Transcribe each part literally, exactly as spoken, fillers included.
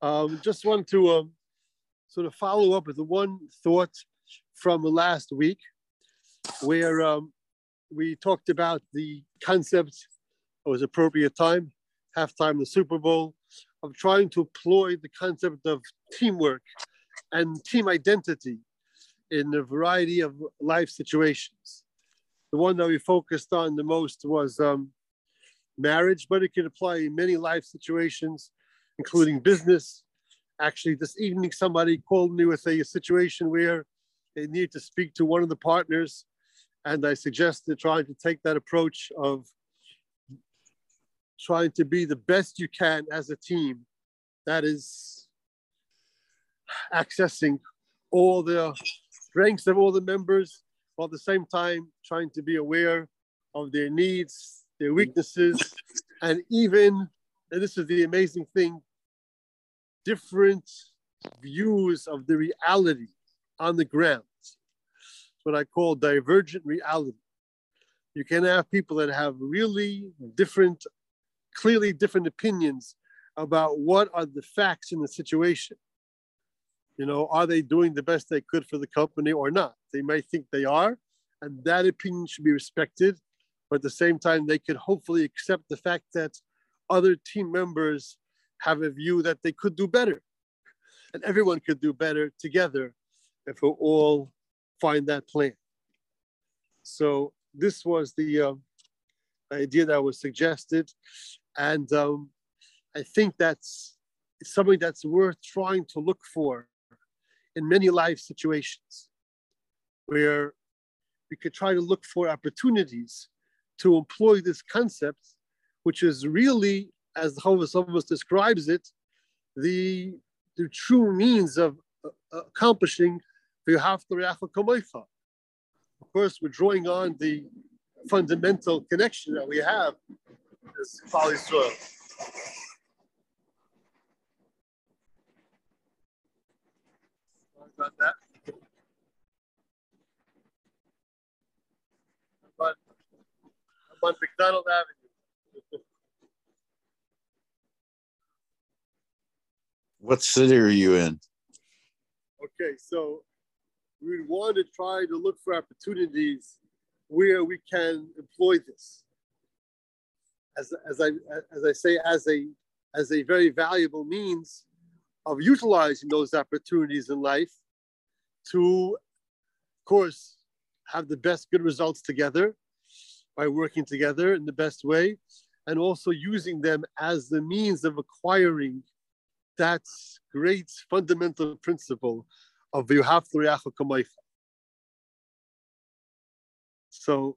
Um, just want to um, sort of follow up with the one thought from last week, where um, we talked about the concept, it was appropriate time, halftime, the Super Bowl, of trying to employ the concept of teamwork and team identity in a variety of life situations. The one that we focused on the most was um, marriage, but it could apply in many life situations, including business. Actually, this evening, somebody called me with a, a situation where they need to speak to one of the partners, and I suggested trying to take that approach of trying to be the best you can as a team. That is accessing all the strengths of all the members, while at the same time trying to be aware of their needs, their weaknesses, and even, and this is the amazing thing, different views of the reality on the ground. It's what I call divergent reality. You can have people that have really different, clearly different opinions about what are the facts in the situation. You know, are they doing the best they could for the company or not? They might think they are, and that opinion should be respected. But at the same time, they could hopefully accept the fact that other team members have a view that they could do better. And everyone could do better together if we all find that plan. So this was the um, idea that was suggested. And um, I think that's something that's worth trying to look for in many life situations, where we could try to look for opportunities to employ this concept, which is really, as the Chofetz Chaim describes it, the, the true means of uh, accomplishing v'yohavta l'reacha kamocha. Of course, we're drawing on the fundamental connection that we have as Klal Yisrael. Sorry about that. I'm on, I'm on McDonald Avenue. What city are you in? Okay, so we want to try to look for opportunities where we can employ this, as as I as I say, as a as a very valuable means of utilizing those opportunities in life to, of course, have the best good results together by working together in the best way, and also using them as the means of acquiring that great fundamental principle of v'yohavta l'reacha kamocha. So,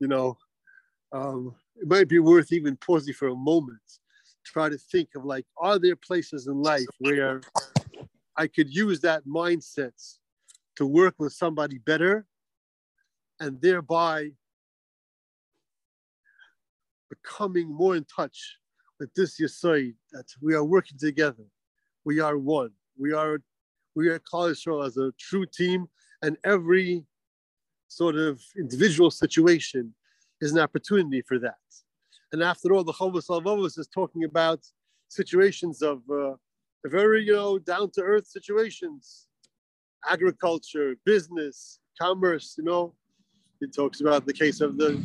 you know, um, it might be worth even pausing for a moment to try to think of, like, are there places in life where I could use that mindset to work with somebody better and thereby becoming more in touch with this yesod that we are working together. We are one. We are we are Klal Yisrael as a true team, and every sort of individual situation is an opportunity for that. And after all, the Chofetz Chaim is talking about situations of uh, very, you know, down-to-earth situations, agriculture, business, commerce, you know. He talks about the case of the,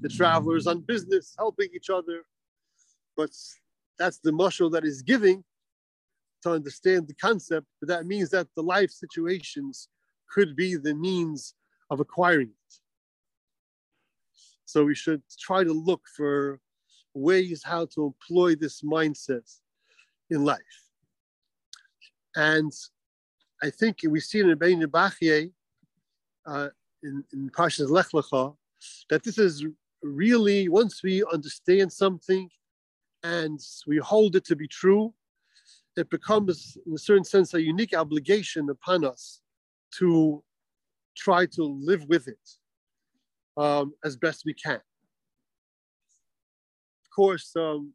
the travelers on business helping each other. But that's the mashal that he's giving to understand the concept, but that means that the life situations could be the means of acquiring it. So we should try to look for ways how to employ this mindset in life. And I think we see in Rabbeinu Bachye, uh, in, in Parashas Lech Lecha, that this is really, once we understand something and we hold it to be true, it becomes, in a certain sense, a unique obligation upon us to try to live with it um, as best we can. Of course, um,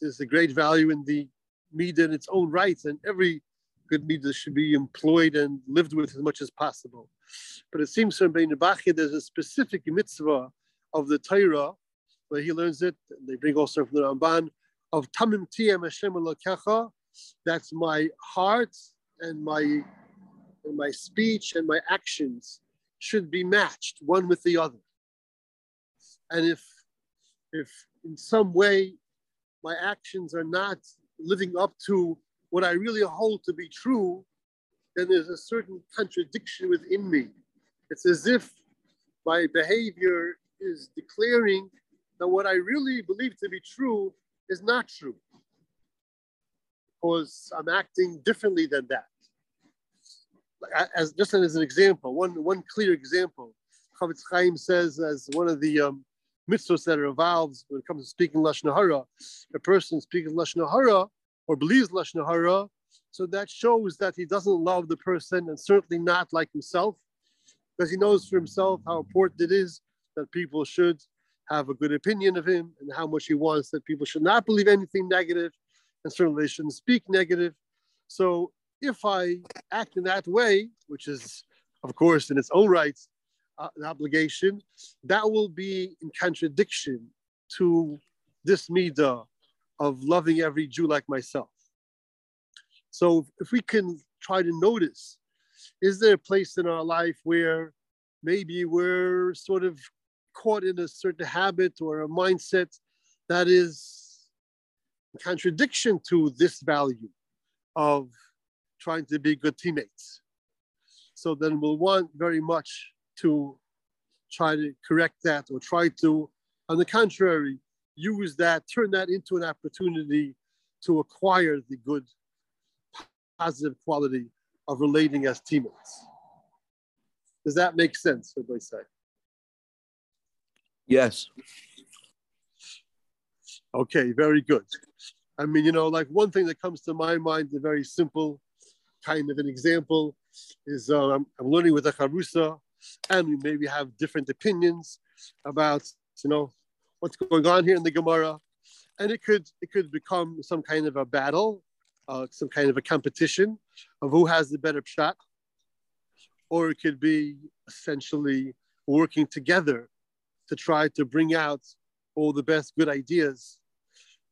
there's a great value in the midah in its own rights, and every good midah should be employed and lived with as much as possible. But it seems from Rabbeinu Bachye there's a specific mitzvah of the Torah, where he learns it, and they bring also from the Ramban, of Tamim Tiyem Hashem Elokecha. That's my heart and my, and my speech and my actions should be matched one with the other. And if, if in some way my actions are not living up to what I really hold to be true, then there's a certain contradiction within me. It's as if my behavior is declaring that what I really believe to be true is not true, because I'm acting differently than that. As just as an example, one one clear example, Chofetz Chaim says as one of the um, mitzvahs that are involved when it comes to speaking lashon hara, a person speaking lashon hara or believes lashon hara, so that shows that he doesn't love the person and certainly not like himself, because he knows for himself how important it is that people should have a good opinion of him and how much he wants that people should not believe anything negative, and certainly they shouldn't speak negative. So if I act in that way, which is, of course, in its own right, uh, an obligation, that will be in contradiction to this midah of loving every Jew like myself. So if we can try to notice, is there a place in our life where maybe we're sort of caught in a certain habit or a mindset that is in contradiction to this value of trying to be good teammates? So then we'll want very much to try to correct that, or try to, on the contrary, use that, turn that into an opportunity to acquire the good, positive quality of relating as teammates. Does that make sense, what I say? Yes. Okay, very good. I mean, you know, like one thing that comes to my mind, a very simple kind of an example is uh, I'm, I'm learning with a Charusa, and we maybe have different opinions about, you know, what's going on here in the Gemara. And it could, it could become some kind of a battle, uh, some kind of a competition of who has the better pshat. Or it could be essentially working together to try to bring out all the best good ideas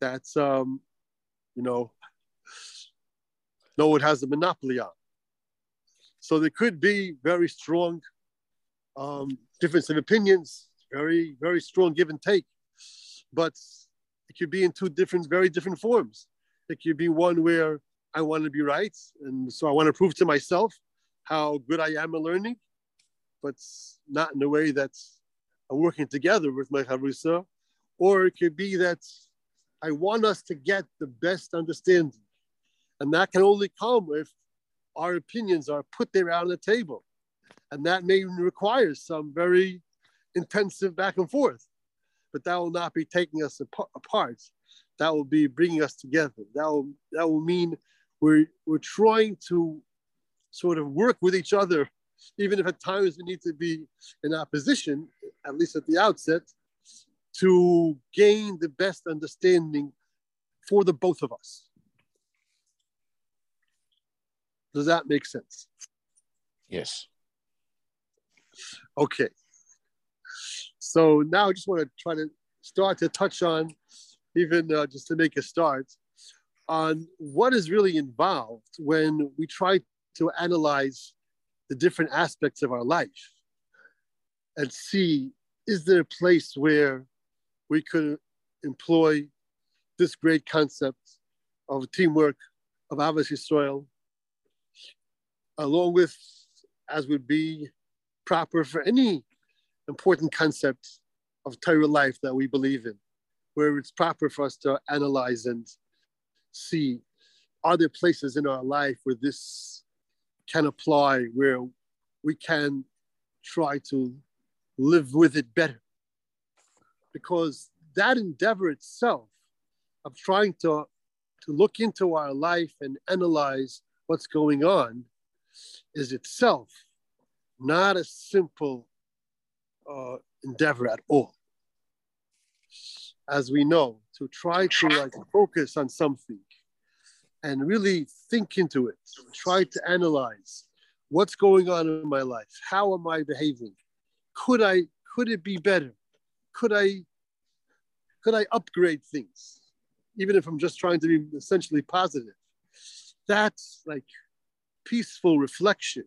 that, um, you know, no one has a monopoly on. So there could be very strong um, difference of opinions, very, very strong give and take, but it could be in two different, very different forms. It could be one where I want to be right, and so I want to prove to myself how good I am at learning, but not in a way that's I'm working together with my Charusa. Or it could be that I want us to get the best understanding. And that can only come if our opinions are put there on the table. And that may require some very intensive back and forth, but that will not be taking us apart. That will be bringing us together. That will, that will mean we're, we're trying to sort of work with each other, even if at times we need to be in opposition, at least at the outset, to gain the best understanding for the both of us. Does that make sense? Yes. Okay. So now I just want to try to start to touch on, even uh, just to make a start, on what is really involved when we try to analyze the different aspects of our life and see, is there a place where we could employ this great concept of teamwork, of Avos Yisrael, along with, as would be proper for any important concept of Torah life that we believe in, where it's proper for us to analyze and see, are there places in our life where this can apply, where we can try to live with it better? Because that endeavor itself of trying to, to look into our life and analyze what's going on is itself not a simple uh, endeavor at all. As we know, to try to like focus on something and really think into it, try to analyze what's going on in my life. How am I behaving? Could I, could it be better? Could I, could I upgrade things? even if I'm just trying to be essentially positive. That's like peaceful reflection.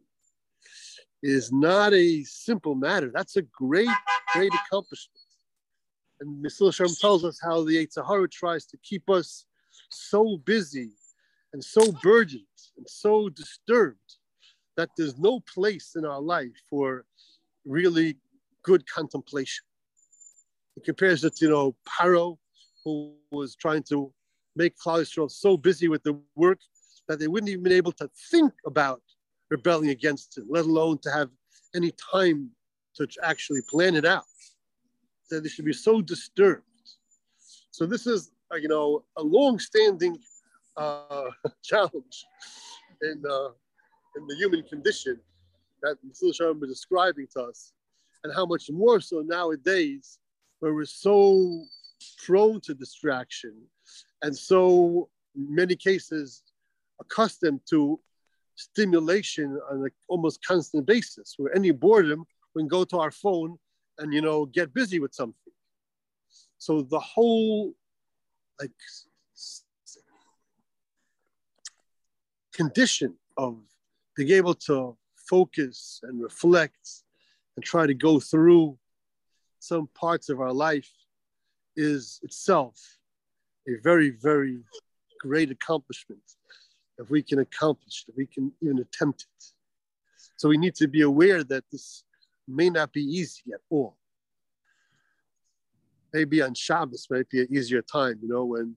It is not a simple matter. That's a great, great accomplishment. And Mesillas Yesharim tells us how the Eitz Hara tries to keep us so busy and so burdened and so disturbed that there's no place in our life for really good contemplation. It compares it to, you know, Paro, who was trying to make Klal Yisrael so busy with the work that they wouldn't even be able to think about rebelling against it, let alone to have any time to actually plan it out. That they should be so disturbed. So this is, you know, a long-standing uh, challenge in uh, in the human condition that Mesillas Yesharim was describing to us, and how much more so nowadays, where we're so prone to distraction, and so in many cases accustomed to stimulation on an almost constant basis, where any boredom, we can go to our phone and, you know, get busy with something. So the whole like condition of being able to focus and reflect and try to go through some parts of our life is itself a very, very great accomplishment. If we can accomplish it, if we can even attempt it. So we need to be aware that this may not be easy at all. Maybe on Shabbos might be an easier time, you know, when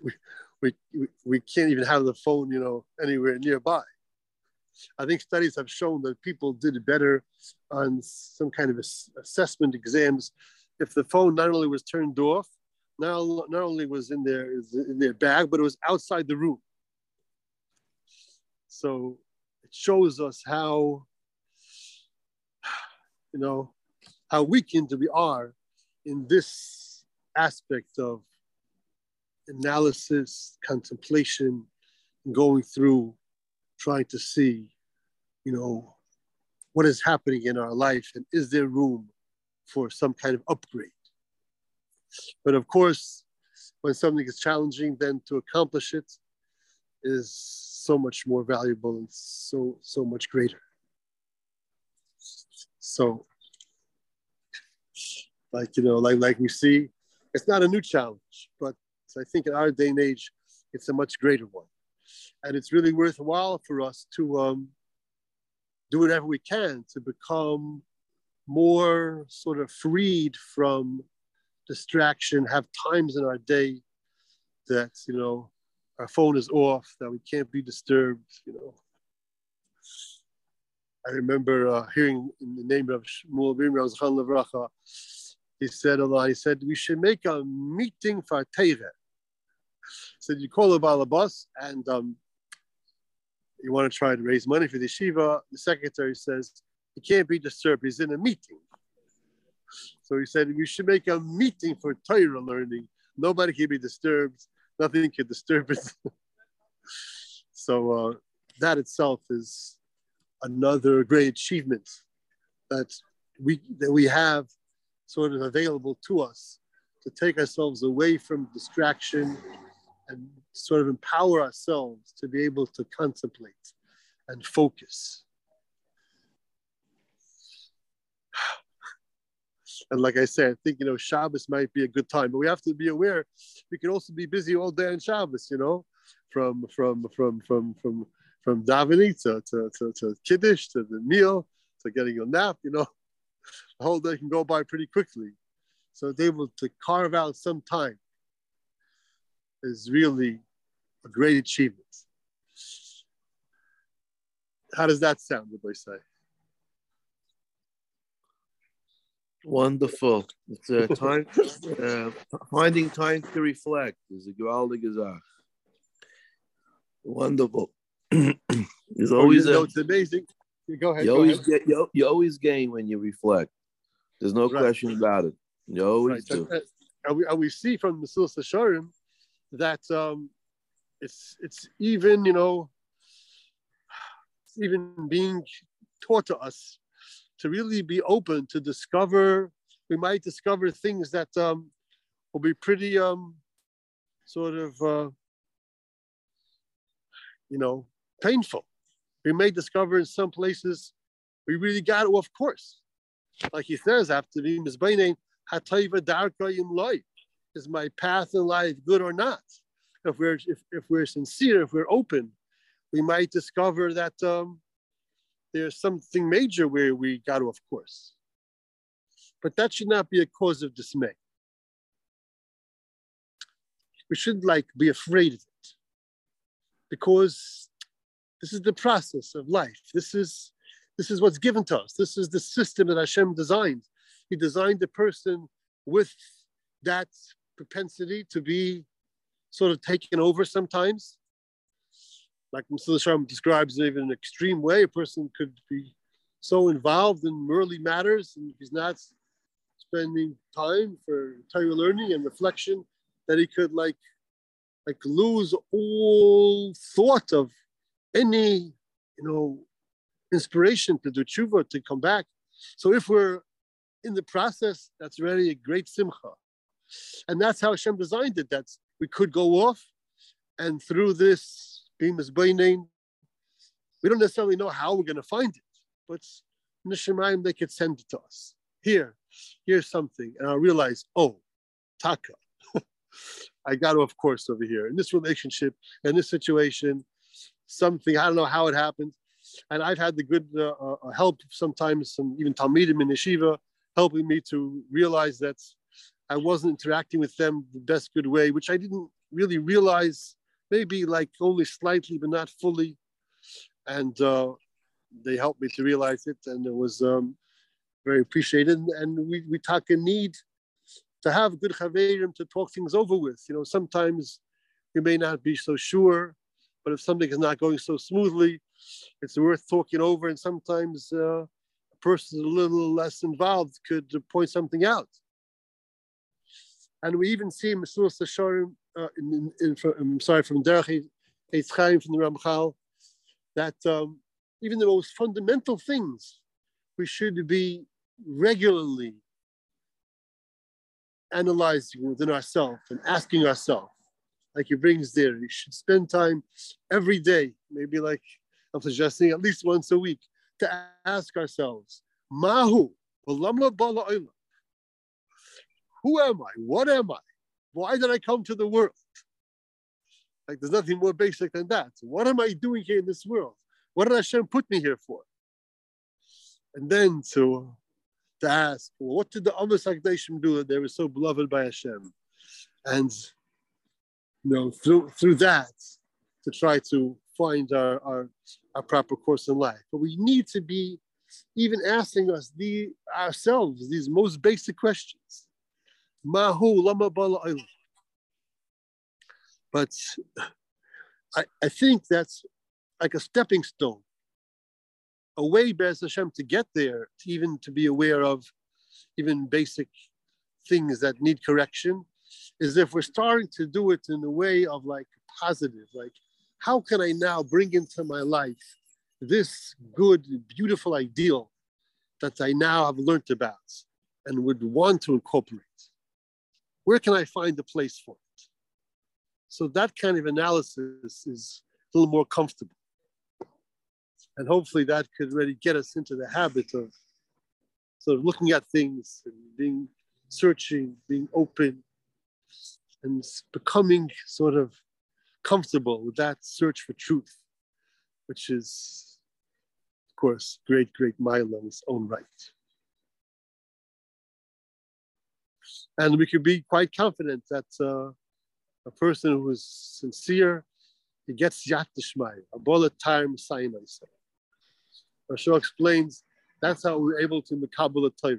we, we, we, we can't even have the phone, you know, anywhere nearby. I think studies have shown that people did better on some kind of assessment exams if the phone not only was turned off, not, not only was in their, in their bag, but it was outside the room. So it shows us how, you know, how weakened we are in this aspect of analysis, contemplation, and going through, trying to see, you know, what is happening in our life and is there room for some kind of upgrade. But of course, when something is challenging, then to accomplish it is so much more valuable and so, so much greater. So, like, you know, like, like we see, it's not a new challenge, but I think in our day and age, it's a much greater one. And it's really worthwhile for us to um, do whatever we can to become more sort of freed from distraction, have times in our day that, you know, our phone is off, that we can't be disturbed, you know. I remember uh, hearing in the name of Shmuel Bimra Zechan Levracha, he said, Allah, he said, we should make a meeting for Teireh. He said, you call a balabas and um, you want to try to raise money for the yeshiva. The secretary says, he can't be disturbed, he's in a meeting. So he said, we should make a meeting for Teireh learning. Nobody can be disturbed. Nothing can disturb it. So uh, that itself is another great achievement that we that we have sort of available to us to take ourselves away from distraction and sort of empower ourselves to be able to contemplate and focus. And like I said, I think, you know, Shabbos might be a good time, but we have to be aware we can also be busy all day on Shabbos, you know, from from from from from from davening to to, to to kiddush to the meal to getting a nap, you know, the whole day can go by pretty quickly. So it's able to carve out some time is really a great achievement. How does that sound? Would I say? Wonderful. It's a time, uh, finding time to reflect is a gewaltige Sache. Wonderful. There's always oh, you know, a, it's amazing. Go ahead. You, go always ahead. Get, you, you always gain when you reflect. There's no right. question about it. You always right. do. And we, and we see from Mesillas Yesharim that um, it's, it's even, you know, it's even being taught to us to really be open to discover, we might discover things that um, will be pretty um, sort of, uh, you know, painful. We may discover in some places we really got off course. Like he says, after the Mizbein, Hatayva Darka Yim Loy, is my path in life good or not? If we're if, if we're sincere, if we're open, we might discover that um, there's something major where we got off course. But that should not be a cause of dismay. We shouldn't like be afraid of it, because this is the process of life. This is this is what's given to us. This is the system that Hashem designed. He designed the person with that propensity to be sort of taken over sometimes. Like Mesillas Yesharim describes it even in an extreme way, a person could be so involved in worldly matters, and he's not spending time for Torah learning and reflection, that he could like, like lose all thought of any, you know, inspiration to do tshuva, to come back. So if we're in the process, that's really a great simcha. And that's how Hashem designed it, that we could go off, and through this being mizbeinin, we don't necessarily know how we're going to find it, but in the Shemayim they could send it to us. Here, here's something, and I realize, oh, taka, I got off course over here in this relationship, in this situation, something, I don't know how it happened. And I've had the good uh, uh, help sometimes, some even Talmidim in yeshiva helping me to realize that I wasn't interacting with them the best good way, which I didn't really realize, maybe like only slightly, but not fully. And uh, they helped me to realize it. And it was um, very appreciated. And, and we, we talk a need to have good chaverim to talk things over with. You know, sometimes you may not be so sure, but if something is not going so smoothly, it's worth talking over. And sometimes uh, a person a little less involved could point something out. And we even see Mesillas Yesharim, uh, in, in, in, I'm sorry, from Derech Eitz Chaim, from the Ramchal, that um, even the most fundamental things, we should be regularly analyzing within ourselves and asking ourselves, like he brings there, you should spend time every day, maybe like I'm suggesting at least once a week, to ask ourselves, Mahu, B'lamla Bala Olam. Who am I? What am I? Why did I come to the world? Like, there's nothing more basic than that. What am I doing here in this world? What did Hashem put me here for? And then to, to ask, well, what did the Avos Hakdoshim do that they were so beloved by Hashem? And, you know, through, through that, to try to find our, our, our proper course in life. But we need to be even asking us the, ourselves these most basic questions. Mahu lama bala ilah. But I, I think that's like a stepping stone, a way, Be'ez Hashem, to get there, to even to be aware of even basic things that need correction, is if we're starting to do it in a way of like positive, like how can I now bring into my life this good, beautiful ideal that I now have learned about and would want to incorporate? Where can I find a place for it? So that kind of analysis is a little more comfortable. And hopefully that could really get us into the habit of sort of looking at things and being searching, being open, and becoming sort of comfortable with that search for truth, which is, of course, great, great milah in its own right. And we could be quite confident that uh, a person who is sincere, he gets Yat D'Shmaya, a bullet time sign on himself. Rashi explains that's how we're able to mekabel a Torah,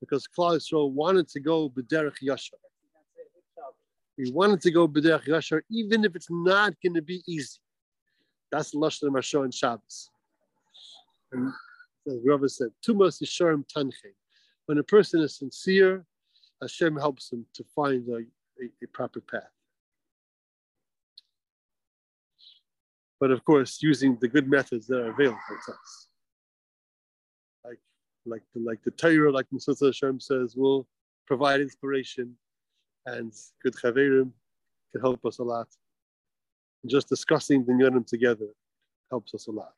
because Klal Yisrael wanted to go b'derech yashar. We wanted to go b'derech yashar, even if it's not going to be easy. That's lashon Rashi and Shabbos. And as Rava said, Tumas Yesharim Tanchein. When a person is sincere, Hashem helps him to find a, a, a proper path. But of course, using the good methods that are available to us. Like, like, the, like the Torah, like Mesillas Yesharim says, will provide inspiration and good chaverim can help us a lot. Just discussing the Niyarim together helps us a lot.